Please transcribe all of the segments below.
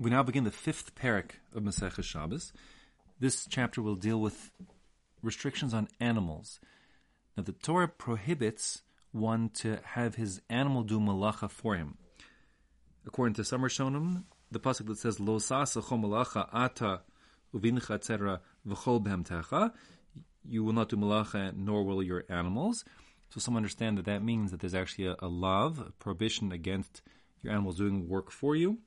We now begin the fifth parak of Maseches HaShabbos. This chapter will deal with restrictions on animals. Now, the Torah prohibits one to have his animal do melacha for him. According to some Rishonim, the Pasuk that says, Lo sasecho melacha ata uvincha etc. V'chol behemtecha, you will not do melacha, nor will your animals. So some understand that that means that there's actually a lav, a prohibition against your animals doing work for you.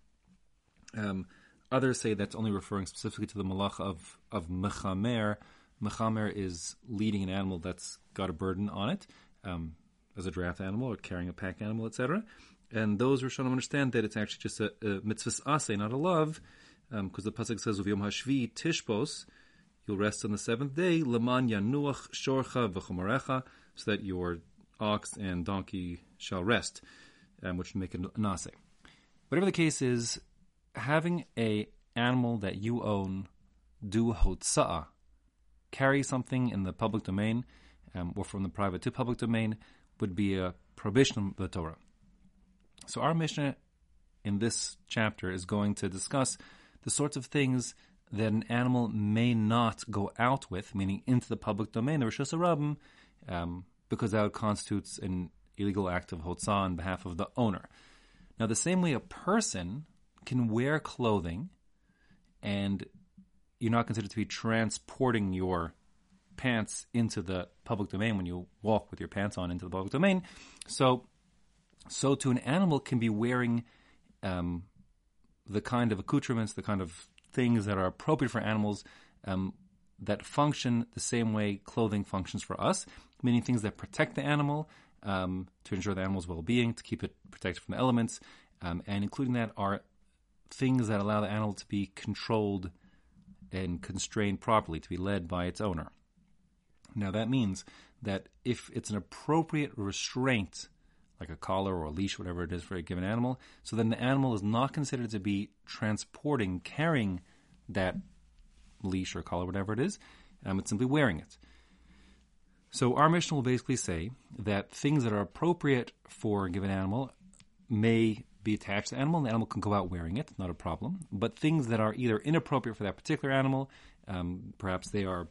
Others say that's only referring specifically to the melacha of mechamer. Mechamer is leading an animal that's got a burden on it, as a draft animal or carrying a pack animal, etc. And those Rishonim understand that it's actually just a mitzvas ase, not a lav, because the pasuk says, "Uvyom hashvi tishbos," you'll rest on the seventh day, "Leman yanuach shorcha v'chomarecha," so that your ox and donkey shall rest, which would make it an ase. Whatever the case is, having a animal that you own do hotza'ah, carry something in the public domain, or from the private to public domain, would be a prohibition of the Torah. So our Mishnah in this chapter is going to discuss the sorts of things that an animal may not go out with, meaning into the public domain, the reshus harabim, because that constitutes an illegal act of hotza'ah on behalf of the owner. Now, the same way a person can wear clothing and you're not considered to be transporting your pants into the public domain when you walk with your pants on into the public domain. So too an animal can be wearing the kind of accoutrements, the kind of things that are appropriate for animals that function the same way clothing functions for us, meaning things that protect the animal, to ensure the animal's well-being, to keep it protected from the elements, and including that are things that allow the animal to be controlled and constrained properly, to be led by its owner. Now, that means that if it's an appropriate restraint, like a collar or a leash, whatever it is for a given animal, so then the animal is not considered to be transporting, carrying that leash or collar, whatever it is. It's simply wearing it. So our Mishnah will basically say that things that are appropriate for a given animal may be attached to the animal, and the animal can go out wearing it, not a problem. But things that are either inappropriate for that particular animal, perhaps they are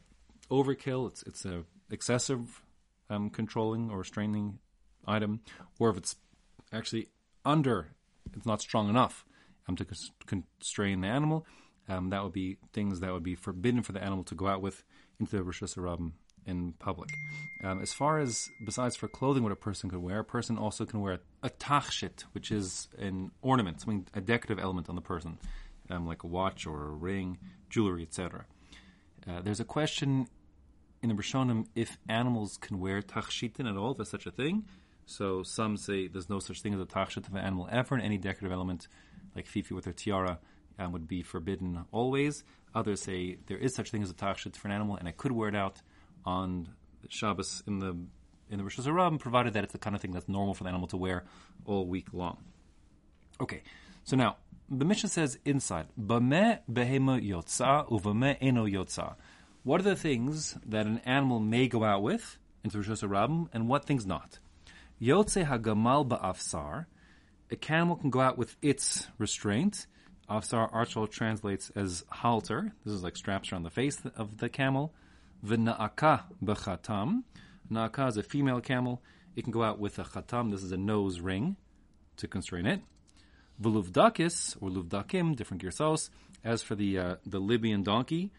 overkill, it's an excessive controlling or restraining item, or if it's actually it's not strong enough to constrain the animal, that would be things that would be forbidden for the animal to go out with into the reshus harabim in public. As far as, besides for clothing, what a person could wear, a person also can wear a tachshit, which is an ornament, something, a decorative element on the person, like a watch or a ring, jewelry, etc. There's a question in the Rishonim if animals can wear tachshitin at all, if there's such a thing. So some say there's no such thing as a tachshit of an animal ever, and any decorative element, like Fifi with her tiara, would be forbidden always. Others say there is such thing as a tachshit for an animal, and I could wear it out on Shabbos in the reshus harabim, provided that it's the kind of thing that's normal for the animal to wear all week long. Okay, so now the Mishnah says inside, Bameh beheimah yotzah uvameh einah yotzah. What are the things that an animal may go out with into reshus harabim, and what things not? Yotzeh hagamal ba'afsar. A camel can go out with its restraint. Afsar, archah, translates as halter. This is like straps around the face of the camel. V'na'aka b'chatam. Na'aka is a female camel. It can go out with a chatam. This is a nose ring to constrain it. V'luvdakis, or luvdakim, different gersos. As for the Libyan donkey,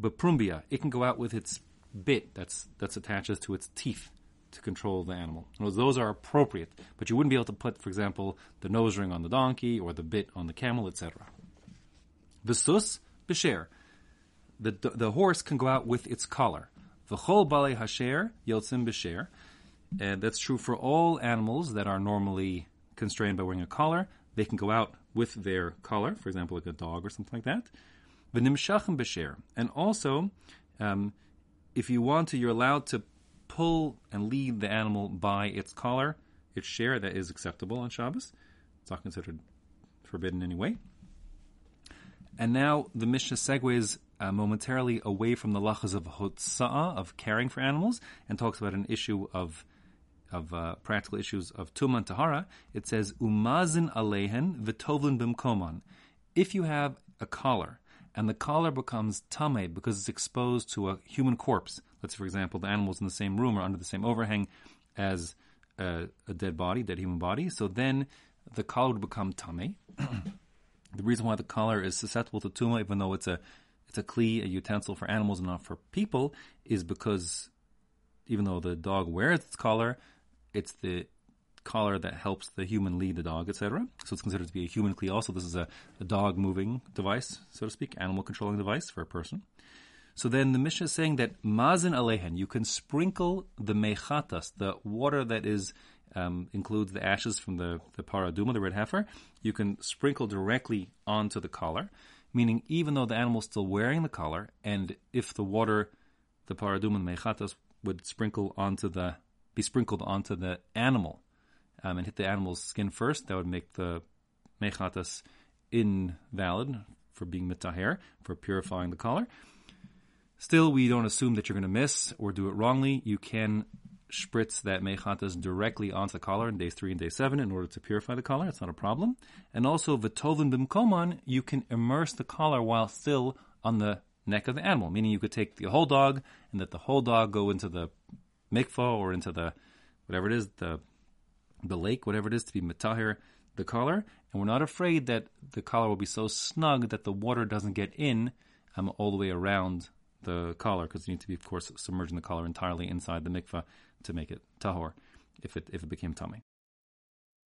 b'prumbia, it can go out with its bit that's attaches to its teeth to control the animal. In other words, those are appropriate, but you wouldn't be able to put, for example, the nose ring on the donkey or the bit on the camel, etc. V'sus b'sher. The horse can go out with its collar. V'chol bale hasher, yeltsim b'sher. And that's true for all animals that are normally constrained by wearing a collar. They can go out with their collar, for example, like a dog or something like that. V'nimshachim b'sher. And also, if you want to, you're allowed to pull and lead the animal by its collar, its share. That is acceptable on Shabbos. It's not considered forbidden anyway. And now the Mishnah segues momentarily away from the lachas of hotza'ah, of caring for animals, and talks about an issue of practical issues of tuma and tahara. It says, Umazin alehen v'tovlin bimkoman. If you have a collar and the collar becomes tame because it's exposed to a human corpse, let's say, for example, the animal's in the same room or under the same overhang as a dead body, dead human body, so then the collar would become tame. The reason why the collar is susceptible to tuma, even though it's a kli, a utensil for animals and not for people, is because even though the dog wears its collar, it's the collar that helps the human lead the dog, etc. So it's considered to be a human kli. Also, this is a dog moving device, so to speak, animal controlling device for a person. So then the Mishnah is saying that mazin alehen, you can sprinkle the mechatas, the water that is includes the ashes from the paraduma, the red heifer. You can sprinkle directly onto the collar, meaning even though the animal is still wearing the collar, and if the water, the paraduma, the mechatas would be sprinkled onto the animal and hit the animal's skin first, that would make the mechatas invalid for being mitaher, for purifying the collar. Still, we don't assume that you're going to miss or do it wrongly. You can spritz that mechatas directly onto the collar in days 3 and day 7 in order to purify the collar. It's not a problem. And also, v'tovin b'mkoman, you can immerse the collar while still on the neck of the animal, meaning you could take the whole dog and let the whole dog go into the mikvah or into the, whatever it is, the lake, whatever it is, to be metahir the collar. And we're not afraid that the collar will be so snug that the water doesn't get in all the way around the collar, because you need to be, of course, submerging the collar entirely inside the mikvah to make it tahor if it became tummy.